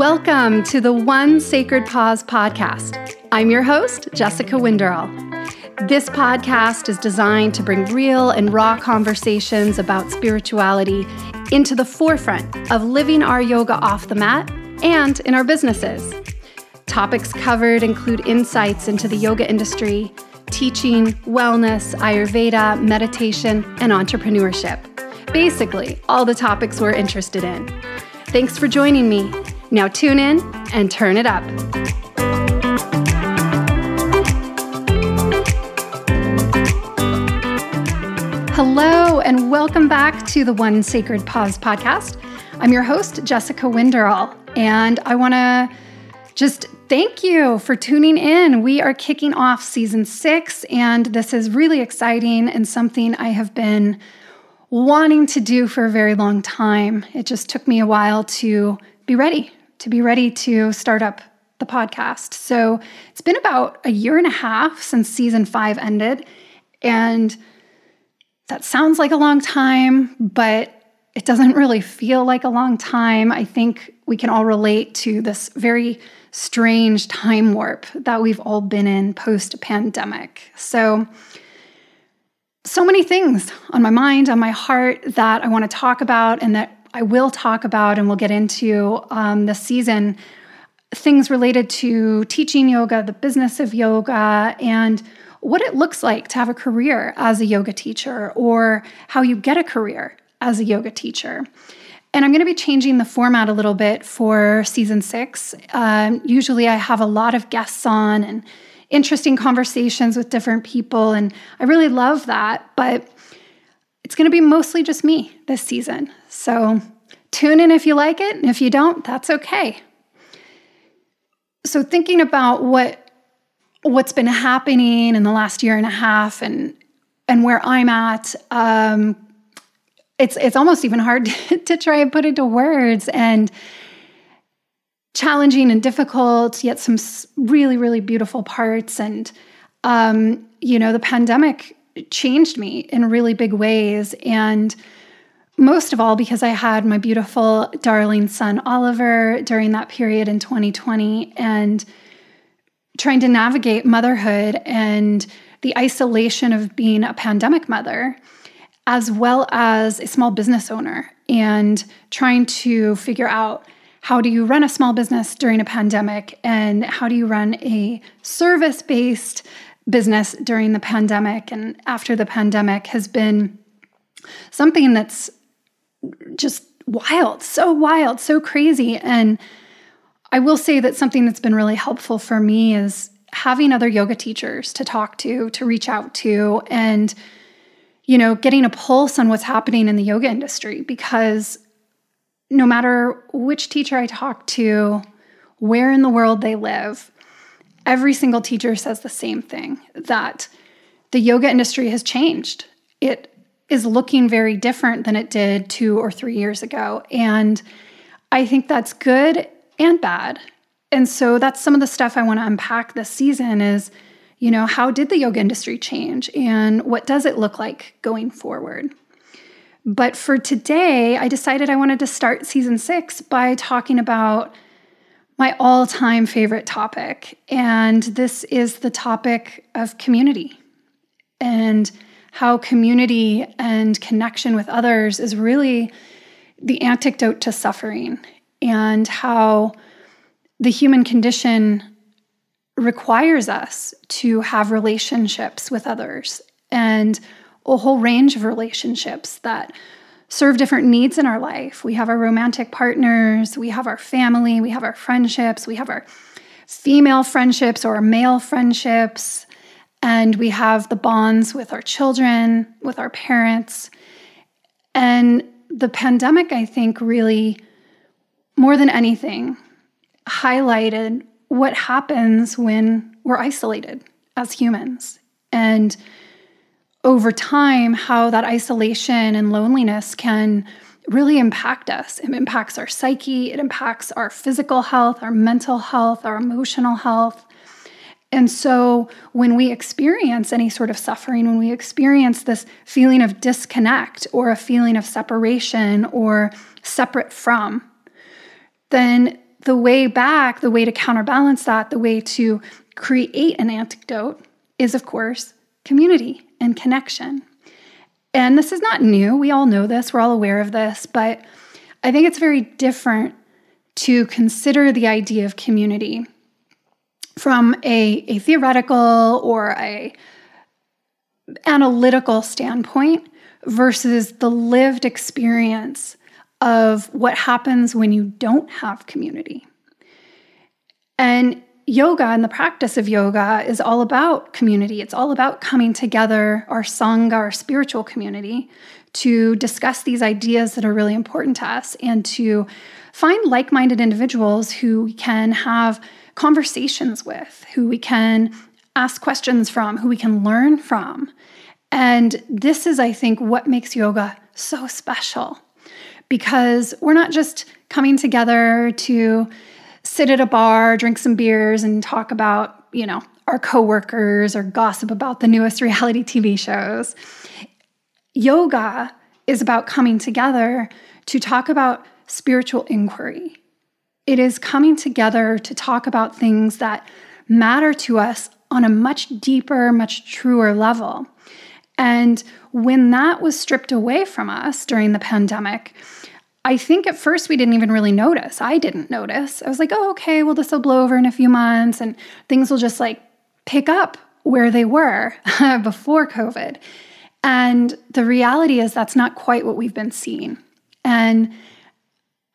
Welcome to the One Sacred Pause podcast. I'm your host, Jessica Winderall. This podcast is designed to bring real and raw conversations about spirituality into the forefront of living our yoga off the mat and in our businesses. Topics covered include insights into the yoga industry, teaching, wellness, Ayurveda, meditation, and entrepreneurship. Basically, all the topics we're interested in. Thanks for joining me. Now tune in and turn it up. Hello, and welcome back to the One Sacred Pause podcast. I'm your host, Jessica Winderall, and I want to just thank you for tuning in. We are kicking off season 6, and this is really exciting and something I have been wanting to do for a very long time. It just took me a while to be ready to start up the podcast. So it's been about a year and a half since season 5 ended, and that sounds like a long time, but it doesn't really feel like a long time. I think we can all relate to this very strange time warp that we've all been in post-pandemic. So many things on my mind, on my heart that I want to talk about and that I will talk about and we'll get into this season, things related to teaching yoga, the business of yoga, and what it looks like to have a career as a yoga teacher or how you get a career as a yoga teacher. And I'm going to be changing the format a little bit for season 6. Usually I have a lot of guests on and interesting conversations with different people, and I really love that, but it's going to be mostly just me this season. So tune in if you like it, and if you don't, that's okay. So thinking about what's been happening in the last year and a half and where I'm at, it's almost even hard to try and put into words, and challenging and difficult, yet some really, really beautiful parts. And, the pandemic changed me in really big ways. And most of all, because I had my beautiful, darling son, Oliver, during that period in 2020, and trying to navigate motherhood and the isolation of being a pandemic mother, as well as a small business owner, and trying to figure out, how do you run a small business during a pandemic, and how do you run a service-based business during the pandemic and after the pandemic, has been something that's just wild, so crazy. And I will say that something that's been really helpful for me is having other yoga teachers to talk to reach out to, and, getting a pulse on what's happening in the yoga industry, because no matter which teacher I talk to, where in the world they live, every single teacher says the same thing, that the yoga industry has changed. It is looking very different than it did 2 or 3 years ago. And I think that's good and bad. And so that's some of the stuff I want to unpack this season is, how did the yoga industry change, and what does it look like going forward? But for today, I decided I wanted to start season 6 by talking about my all-time favorite topic. And this is the topic of community, and how community and connection with others is really the antidote to suffering, and how the human condition requires us to have relationships with others, and a whole range of relationships that serve different needs in our life. We have our romantic partners, we have our family, we have our friendships, we have our female friendships or male friendships, and we have the bonds with our children, with our parents. And the pandemic, I think, really, more than anything, highlighted what happens when we're isolated as humans. And over time, how that isolation and loneliness can really impact us. It impacts our psyche, it impacts our physical health, our mental health, our emotional health. And so when we experience any sort of suffering, when we experience this feeling of disconnect or a feeling of separation or separate from, then the way back, the way to counterbalance that, the way to create an antidote is, of course, community and connection. And this is not new. We all know this. We're all aware of this. But I think it's very different to consider the idea of community from a theoretical or a analytical standpoint versus the lived experience of what happens when you don't have community. And yoga and the practice of yoga is all about community. It's all about coming together, our sangha, our spiritual community, to discuss these ideas that are really important to us and to find like-minded individuals who we can have conversations with, who we can ask questions from, who we can learn from. And this is, I think, what makes yoga so special, because we're not just coming together to sit at a bar, drink some beers, and talk about, you know, our coworkers or gossip about the newest reality TV shows. Yoga is about coming together to talk about spiritual inquiry. It is coming together to talk about things that matter to us on a much deeper, much truer level. And when that was stripped away from us during the pandemic, I think at first we didn't even really notice. I didn't notice. I was like, oh, okay, well, this will blow over in a few months and things will just like pick up where they were before COVID. And the reality is that's not quite what we've been seeing. And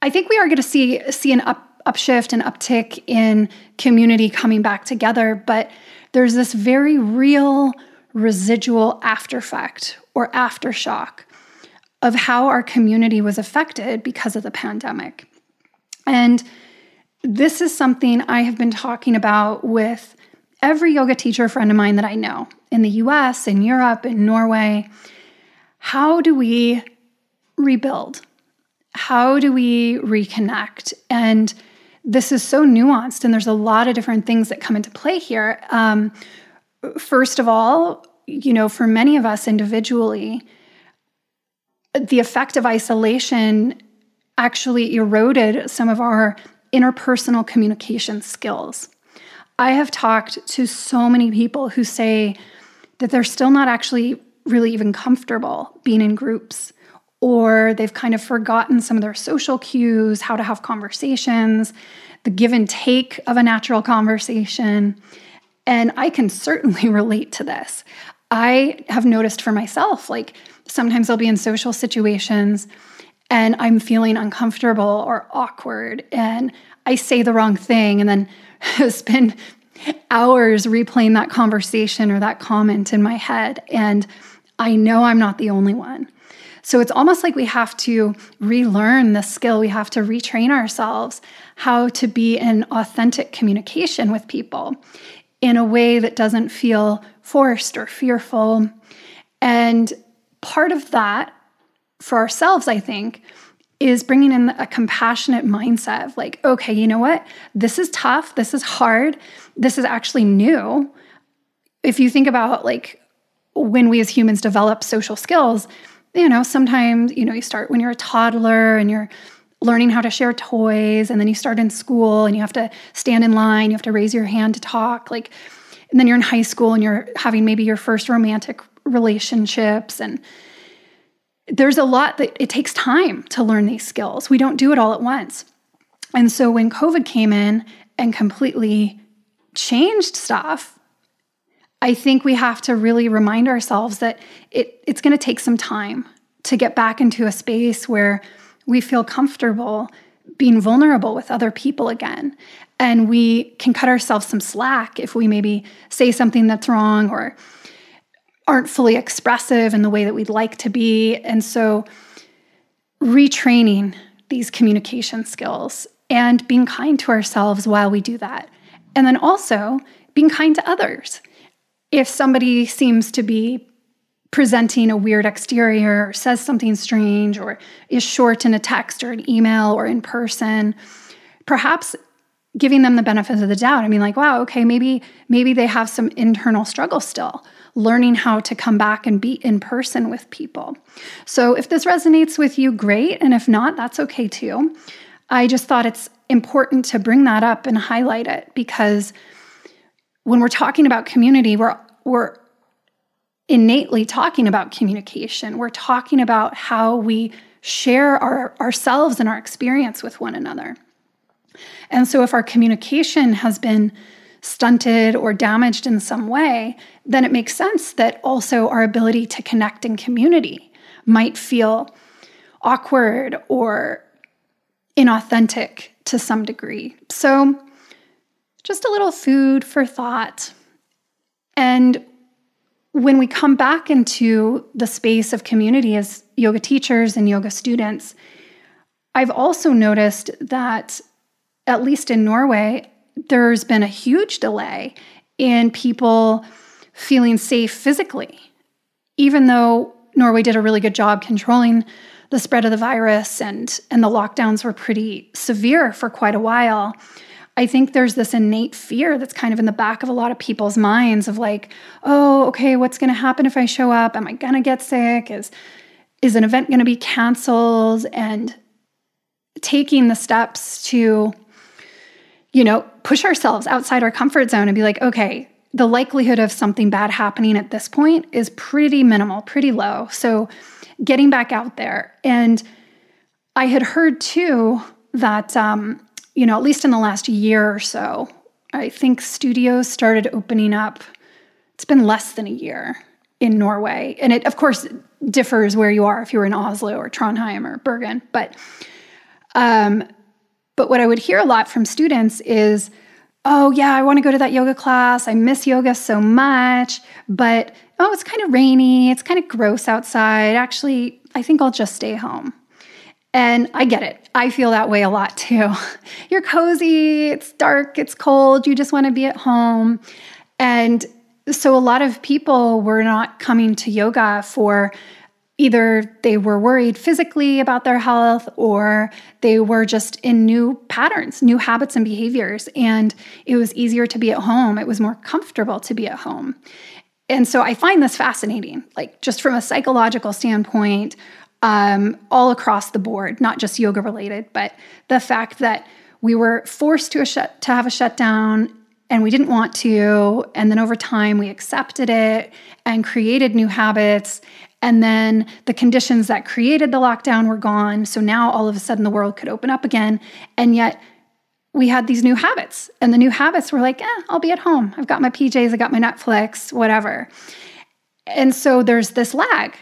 I think we are going to see an upshift and uptick in community coming back together, but there's this very real residual aftereffect or aftershock of how our community was affected because of the pandemic. And this is something I have been talking about with every yoga teacher friend of mine that I know in the US, in Europe, in Norway. How do we rebuild? How do we reconnect? And this is so nuanced, and there's a lot of different things that come into play here. First of all, you know, for many of us individually, the effect of isolation actually eroded some of our interpersonal communication skills. I have talked to so many people who say that they're still not actually really even comfortable being in groups, or they've kind of forgotten some of their social cues, how to have conversations, the give and take of a natural conversation. And I can certainly relate to this. I have noticed for myself, like, sometimes I'll be in social situations and I'm feeling uncomfortable or awkward and I say the wrong thing and then spend hours replaying that conversation or that comment in my head. And I know I'm not the only one. So it's almost like we have to relearn the skill. We have to retrain ourselves how to be in authentic communication with people in a way that doesn't feel forced or fearful. And part of that for ourselves, I think, is bringing in a compassionate mindset of like, okay, you know what? This is tough. This is hard. This is actually new. If you think about like when we as humans develop social skills, you know, sometimes, you know, you start when you're a toddler and you're learning how to share toys, and then you start in school and you have to stand in line, you have to raise your hand to talk, like, and then you're in high school and you're having maybe your first romantic relationships. And there's a lot that it takes time to learn these skills. We don't do it all at once. And so when COVID came in and completely changed stuff, I think we have to really remind ourselves that it's going to take some time to get back into a space where we feel comfortable being vulnerable with other people again. And we can cut ourselves some slack if we maybe say something that's wrong or aren't fully expressive in the way that we'd like to be. And so retraining these communication skills and being kind to ourselves while we do that. And then also being kind to others. If somebody seems to be presenting a weird exterior or says something strange or is short in a text or an email or in person, perhaps giving them the benefit of the doubt. I mean, like, wow, okay, maybe they have some internal struggle still, learning how to come back and be in person with people. So if this resonates with you, great. And if not, that's okay too. I just thought it's important to bring that up and highlight it, because when we're talking about community, we're innately talking about communication. We're talking about how we share ourselves and our experience with one another. And so if our communication has been stunted or damaged in some way, then it makes sense that also our ability to connect in community might feel awkward or inauthentic to some degree. So just a little food for thought. And when we come back into the space of community as yoga teachers and yoga students, I've also noticed that, at least in Norway, there's been a huge delay in people feeling safe physically. Even though Norway did a really good job controlling the spread of the virus and the lockdowns were pretty severe for quite a while, I think there's this innate fear that's kind of in the back of a lot of people's minds of like, oh, okay, what's going to happen if I show up? Am I going to get sick? Is an event going to be canceled? And taking the steps to, you know, push ourselves outside our comfort zone and be like, okay, the likelihood of something bad happening at this point is pretty minimal, pretty low. So getting back out there. And I had heard too that, you know, at least in the last year or so, I think studios started opening up. It's been less than a year in Norway. And it, of course, differs where you are, if you were in Oslo or Trondheim or Bergen. But what I would hear a lot from students is, oh, yeah, I want to go to that yoga class. I miss yoga so much, but, oh, it's kind of rainy. It's kind of gross outside. Actually, I think I'll just stay home. And I get it. I feel that way a lot too. You're cozy. It's dark. It's cold. You just want to be at home. And so a lot of people were not coming to yoga for either they were worried physically about their health, or they were just in new patterns, new habits and behaviors, and it was easier to be at home. It was more comfortable to be at home. And so I find this fascinating, like just from a psychological standpoint, all across the board, not just yoga related, but the fact that we were forced to have a shutdown, and we didn't want to, and then over time we accepted it and created new habits. And then the conditions that created the lockdown were gone. So now all of a sudden the world could open up again. And yet we had these new habits. And the new habits were like, I'll be at home. I've got my PJs. I got my Netflix, whatever. And so there's this lag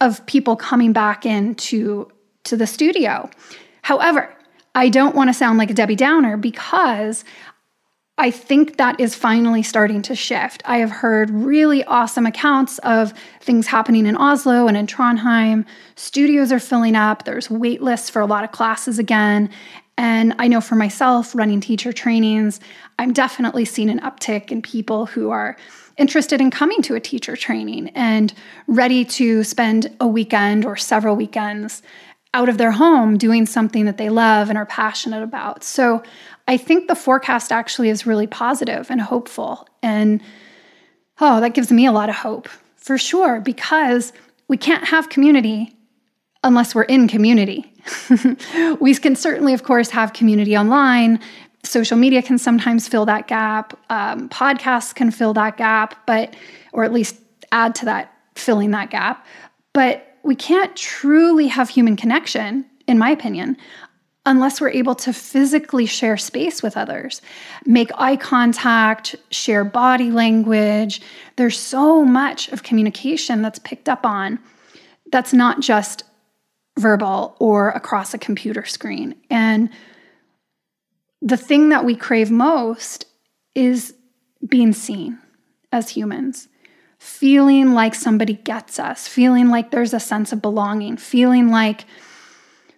of people coming back into the studio. However, I don't want to sound like a Debbie Downer, because I think that is finally starting to shift. I have heard really awesome accounts of things happening in Oslo and in Trondheim. Studios are filling up. There's wait lists for a lot of classes again. And I know for myself, running teacher trainings, I'm definitely seeing an uptick in people who are interested in coming to a teacher training and ready to spend a weekend or several weekends out of their home doing something that they love and are passionate about. So I think the forecast actually is really positive and hopeful. And that gives me a lot of hope for sure, because we can't have community unless we're in community. We can certainly, of course, have community online. Social media can sometimes fill that gap. Podcasts can fill that gap, or at least add to that, filling that gap. But we can't truly have human connection, in my opinion, unless we're able to physically share space with others, make eye contact, share body language. There's so much of communication that's picked up on that's not just verbal or across a computer screen. And the thing that we crave most is being seen as humans, feeling like somebody gets us, feeling like there's a sense of belonging, feeling like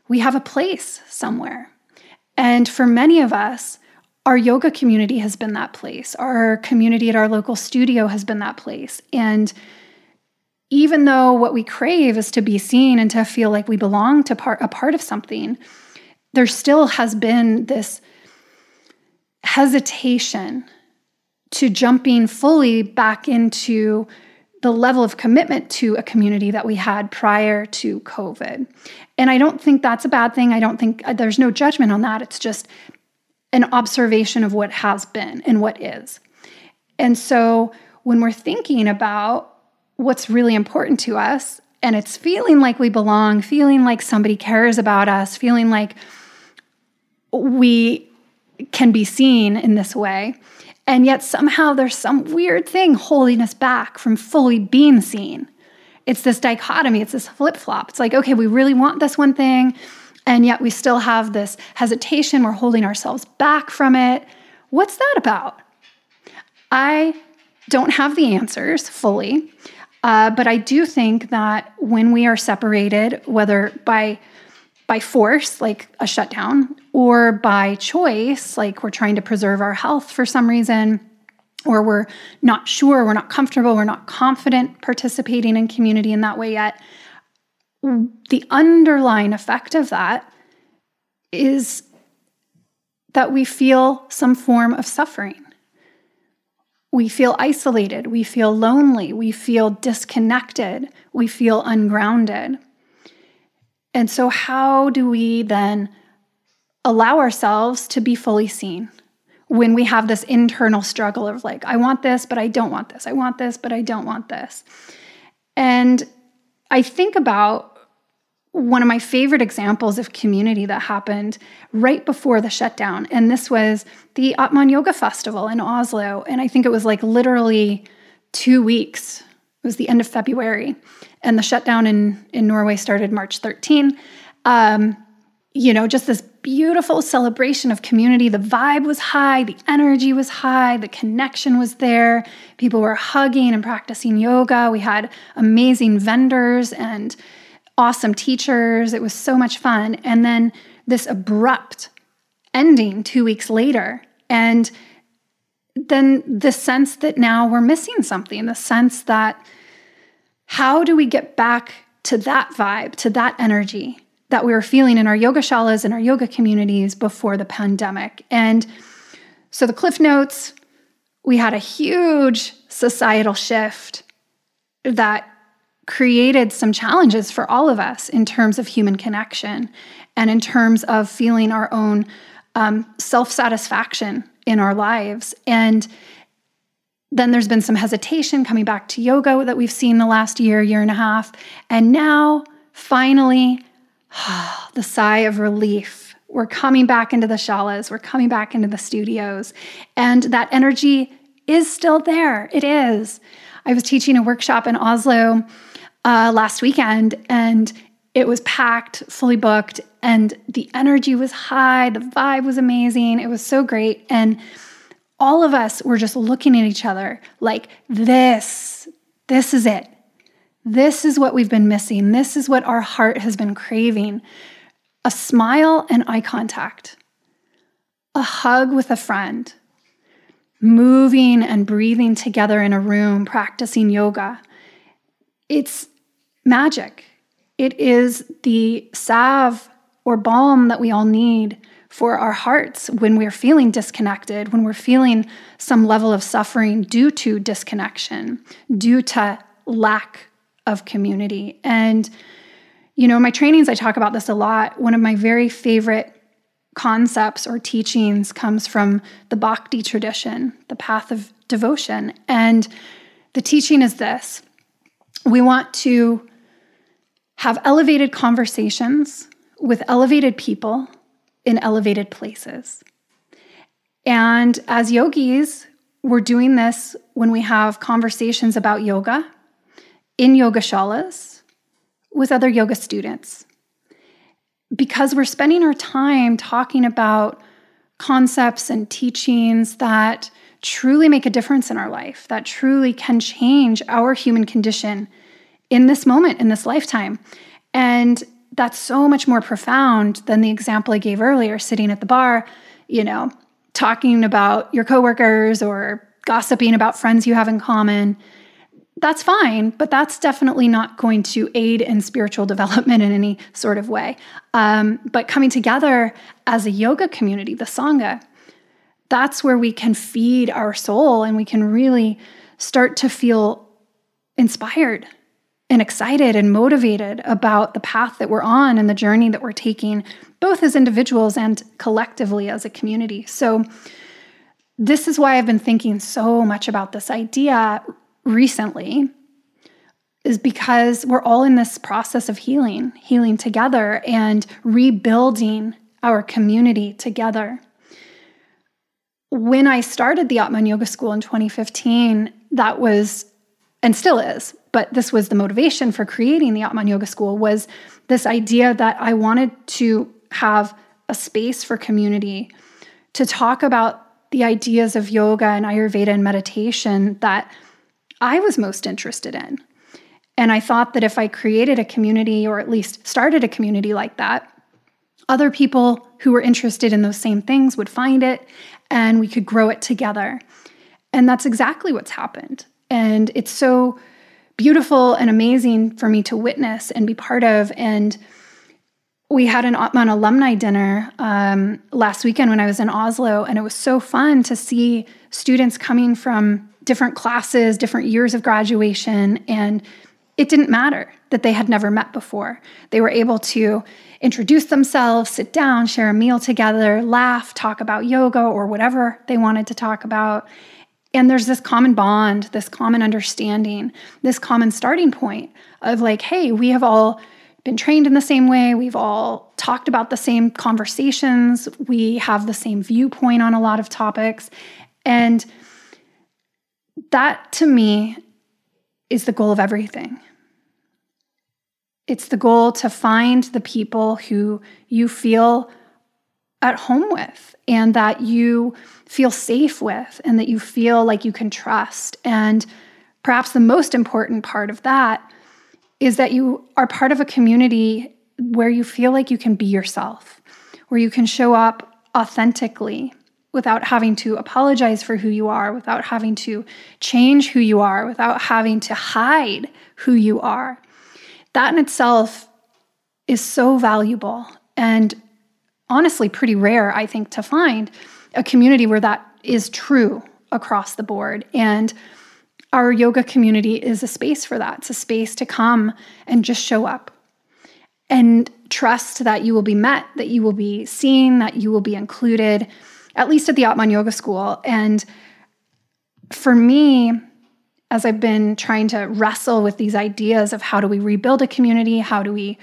we have a place somewhere. And for many of us, our yoga community has been that place. Our community at our local studio has been that place. And even though what we crave is to be seen and to feel like we belong to a part of something, there still has been this hesitation to jumping fully back into the level of commitment to a community that we had prior to COVID. And I don't think that's a bad thing. I don't think there's no judgment on that. It's just an observation of what has been and what is. And so when we're thinking about what's really important to us, and it's feeling like we belong, feeling like somebody cares about us, feeling like we can be seen in this way, and yet somehow there's some weird thing holding us back from fully being seen. It's this dichotomy. It's this flip-flop. It's like, okay, we really want this one thing, and yet we still have this hesitation. We're holding ourselves back from it. What's that about? I don't have the answers fully, but I do think that when we are separated, whether by force, like a shutdown, or by choice, like we're trying to preserve our health for some reason, or we're not sure, we're not comfortable, we're not confident participating in community in that way yet, the underlying effect of that is that we feel some form of suffering. We feel isolated, we feel lonely, we feel disconnected, we feel ungrounded. And so how do we then allow ourselves to be fully seen when we have this internal struggle of like, I want this, but I don't want this. I want this, but I don't want this. And I think about one of my favorite examples of community that happened right before the shutdown. And this was the Atman Yoga Festival in Oslo. And I think it was like literally 2 weeks. It was the end of February. And the shutdown in Norway started March 13. Just this beautiful celebration of community. The vibe was high, the energy was high, the connection was there. People were hugging and practicing yoga. We had amazing vendors and awesome teachers. It was so much fun. And then this abrupt ending 2 weeks later. And then the sense that now we're missing something, the sense that how do we get back to that vibe, to that energy that we were feeling in our yoga shalas and our yoga communities before the pandemic? And so the Cliff Notes, we had a huge societal shift that created some challenges for all of us in terms of human connection and in terms of feeling our own self-satisfaction in our lives. And then there's been some hesitation coming back to yoga that we've seen the last year, year and a half. And now, finally, the sigh of relief. We're coming back into the shalas. We're coming back into the studios. And that energy is still there. It is. I was teaching a workshop in Oslo last weekend, and it was packed, fully booked, and the energy was high. The vibe was amazing. It was so great. And all of us were just looking at each other like, this is it. This is what we've been missing. This is what our heart has been craving. A smile and eye contact. A hug with a friend. Moving and breathing together in a room, practicing yoga. It's magic. It is the salve or balm that we all need for our hearts when we're feeling disconnected, when we're feeling some level of suffering due to disconnection, due to lack of community. And, in my trainings, I talk about this a lot. One of my very favorite concepts or teachings comes from the Bhakti tradition, the path of devotion. And the teaching is this. We want to have elevated conversations with elevated people in elevated places. And as yogis, we're doing this when we have conversations about yoga in yoga shalas with other yoga students. Because we're spending our time talking about concepts and teachings that truly make a difference in our life, that truly can change our human condition in this moment, in this lifetime. And that's so much more profound than the example I gave earlier, sitting at the bar, talking about your coworkers or gossiping about friends you have in common. That's fine, but that's definitely not going to aid in spiritual development in any sort of way. But coming together as a yoga community, the Sangha, that's where we can feed our soul and we can really start to feel inspired and excited and motivated about the path that we're on and the journey that we're taking, both as individuals and collectively as a community. So this is why I've been thinking so much about this idea recently, is because we're all in this process of healing together and rebuilding our community together. When I started the Atman Yoga School in 2015, that was, and still is, but this was the motivation for creating the Atman Yoga School, was this idea that I wanted to have a space for community to talk about the ideas of yoga and Ayurveda and meditation that I was most interested in. And I thought that if I created a community, or at least started a community like that, other people who were interested in those same things would find it and we could grow it together. And that's exactly what's happened. And it's so beautiful and amazing for me to witness and be part of. And we had an Atman alumni dinner last weekend when I was in Oslo, and it was so fun to see students coming from different classes, different years of graduation, and it didn't matter that they had never met before. They were able to introduce themselves, sit down, share a meal together, laugh, talk about yoga or whatever they wanted to talk about. And there's this common bond, this common understanding, this common starting point of like, hey, we have all been trained in the same way. We've all talked about the same conversations. We have the same viewpoint on a lot of topics. And that, to me, is the goal of everything. It's the goal to find the people who you feel at home with, and that you feel safe with, and that you feel like you can trust. And perhaps the most important part of that is that you are part of a community where you feel like you can be yourself, where you can show up authentically without having to apologize for who you are, without having to change who you are, without having to hide who you are. That in itself is so valuable, and honestly pretty rare, I think, to find a community where that is true across the board. And our yoga community is a space for that. It's a space to come and just show up and trust that you will be met, that you will be seen, that you will be included, at least at the Atman Yoga School. And for me, as I've been trying to wrestle with these ideas of how do we rebuild a community, how do we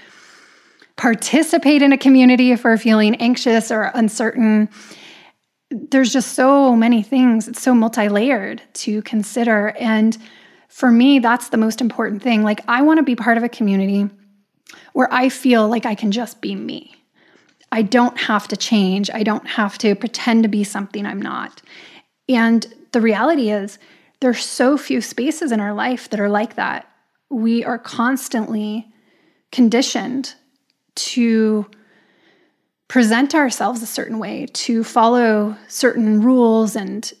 participate in a community if we're feeling anxious or uncertain, there's just so many things. It's so multi-layered to consider. And for me, that's the most important thing. Like, I want to be part of a community where I feel like I can just be me. I don't have to change. I don't have to pretend to be something I'm not. And the reality is, there's so few spaces in our life that are like that. We are constantly conditioned to present ourselves a certain way, to follow certain rules and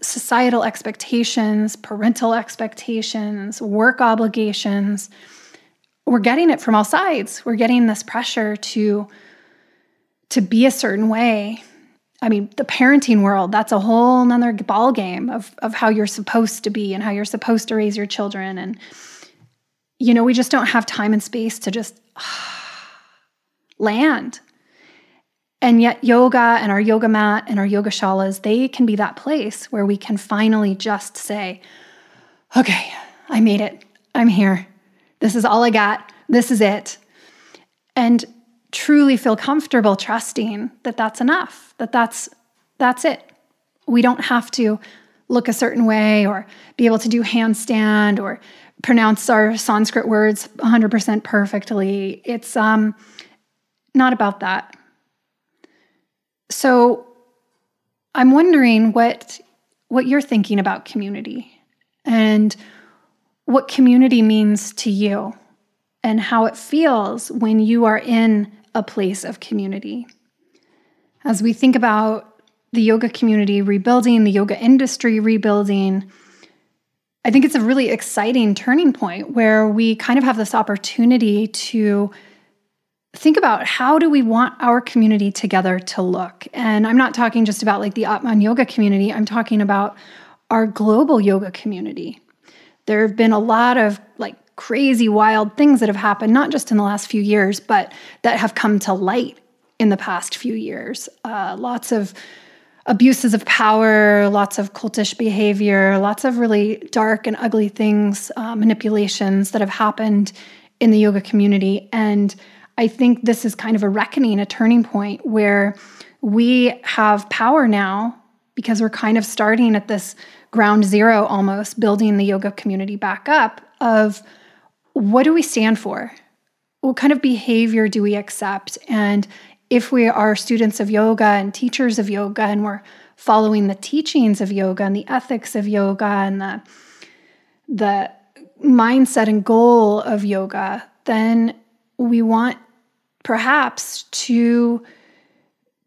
societal expectations, parental expectations, work obligations. We're getting it from all sides. We're getting this pressure to be a certain way. I mean, the parenting world, that's a whole nother ballgame of how you're supposed to be and how you're supposed to raise your children. And, you know, we just don't have time and space to just land. And yet yoga and our yoga mat and our yoga shalas, they can be that place where we can finally just say, okay, I made it. I'm here. This is all I got. This is it. And truly feel comfortable trusting that that's enough, that that's it. We don't have to look a certain way or be able to do handstand or pronounce our Sanskrit words 100% perfectly. It's not about that. So I'm wondering what you're thinking about community and what community means to you, and how it feels when you are in a place of community. As we think about the yoga community rebuilding, the yoga industry rebuilding, I think it's a really exciting turning point where we kind of have this opportunity to think about, how do we want our community together to look? And I'm not talking just about like the Atman Yoga community, I'm talking about our global yoga community. There have been a lot of like crazy, wild things that have happened, not just in the last few years, but that have come to light in the past few years. Lots of abuses of power, lots of cultish behavior, lots of really dark and ugly things, manipulations that have happened in the yoga community. And I think this is kind of a reckoning, a turning point where we have power now because we're kind of starting at this ground zero almost, building the yoga community back up of what do we stand for? What kind of behavior do we accept? And if we are students of yoga and teachers of yoga and we're following the teachings of yoga and the ethics of yoga and the mindset and goal of yoga, then we want perhaps to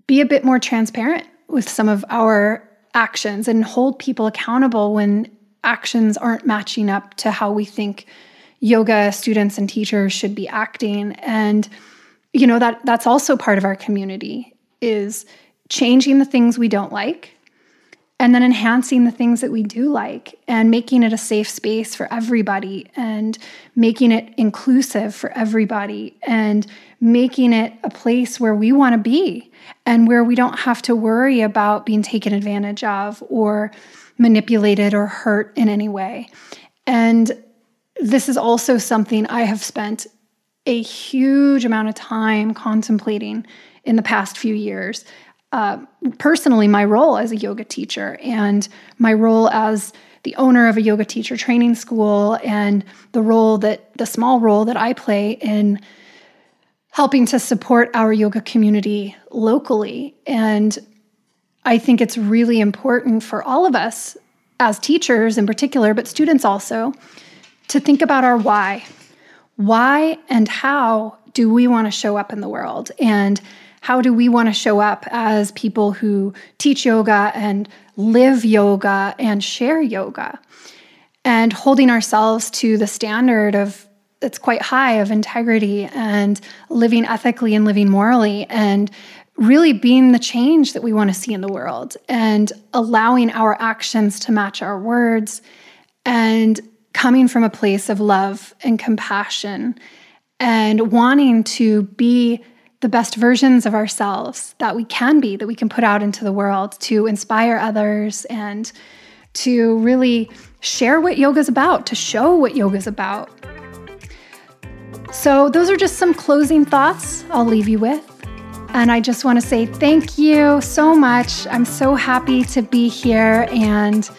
be a bit more transparent with some of our actions and hold people accountable when actions aren't matching up to how we think yoga students and teachers should be acting. And you know, that's also part of our community, is changing the things we don't like and then enhancing the things that we do like and making it a safe space for everybody and making it inclusive for everybody and making it a place where we want to be and where we don't have to worry about being taken advantage of or manipulated or hurt in any way. And this is also something I have spent a huge amount of time contemplating in the past few years. Personally, my role as a yoga teacher and my role as the owner of a yoga teacher training school and the small role that I play in helping to support our yoga community locally. And I think it's really important for all of us as teachers in particular, but students also, to think about our why. Why and how do we want to show up in the world? And how do we want to show up as people who teach yoga and live yoga and share yoga? And holding ourselves to the standard of, it's quite high, of integrity and living ethically and living morally and really being the change that we want to see in the world and allowing our actions to match our words and coming from a place of love and compassion and wanting to be the best versions of ourselves that we can be, that we can put out into the world to inspire others and to really share what yoga's about, to show what yoga's about. So those are just some closing thoughts I'll leave you with. And I just want to say thank you so much. I'm so happy to be here and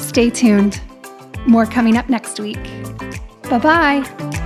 stay tuned. More coming up next week. Bye-bye.